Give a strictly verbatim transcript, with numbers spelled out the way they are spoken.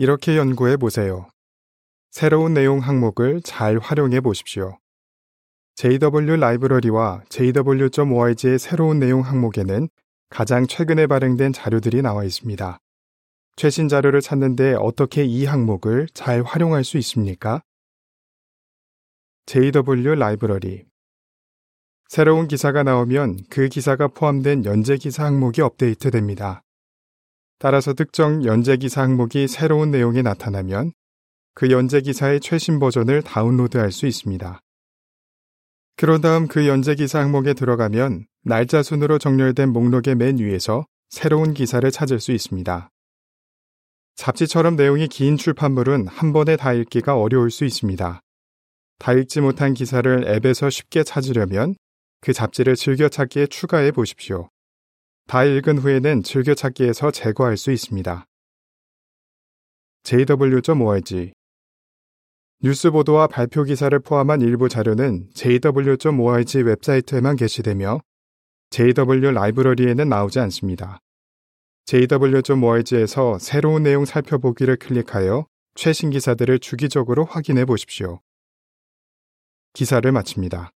이렇게 연구해 보세요. 새로운 내용 항목을 잘 활용해 보십시오. 제이더블유 라이브러리와 제이더블유 닷 오알지의 새로운 내용 항목에는 가장 최근에 발행된 자료들이 나와 있습니다. 최신 자료를 찾는 데 어떻게 이 항목을 잘 활용할 수 있습니까? 제이더블유 라이브러리. 새로운 기사가 나오면 그 기사가 포함된 연재기사 항목이 업데이트됩니다. 따라서 특정 연재기사 항목이 새로운 내용에 나타나면 그 연재기사의 최신 버전을 다운로드할 수 있습니다. 그런 다음 그 연재기사 항목에 들어가면 날짜 순으로 정렬된 목록의 맨 위에서 새로운 기사를 찾을 수 있습니다. 잡지처럼 내용이 긴 출판물은 한 번에 다 읽기가 어려울 수 있습니다. 다 읽지 못한 기사를 앱에서 쉽게 찾으려면 그 잡지를 즐겨찾기에 추가해 보십시오. 다 읽은 후에는 즐겨찾기에서 제거할 수 있습니다. 제이더블유 닷 오알지. 뉴스 보도와 발표 기사를 포함한 일부 자료는 제이더블유 닷 오알지 웹사이트에만 게시되며 제이더블유 라이브러리에는 나오지 않습니다. 제이더블유 닷 오알지에서 새로운 내용 살펴보기를 클릭하여 최신 기사들을 주기적으로 확인해 보십시오. 기사를 마칩니다.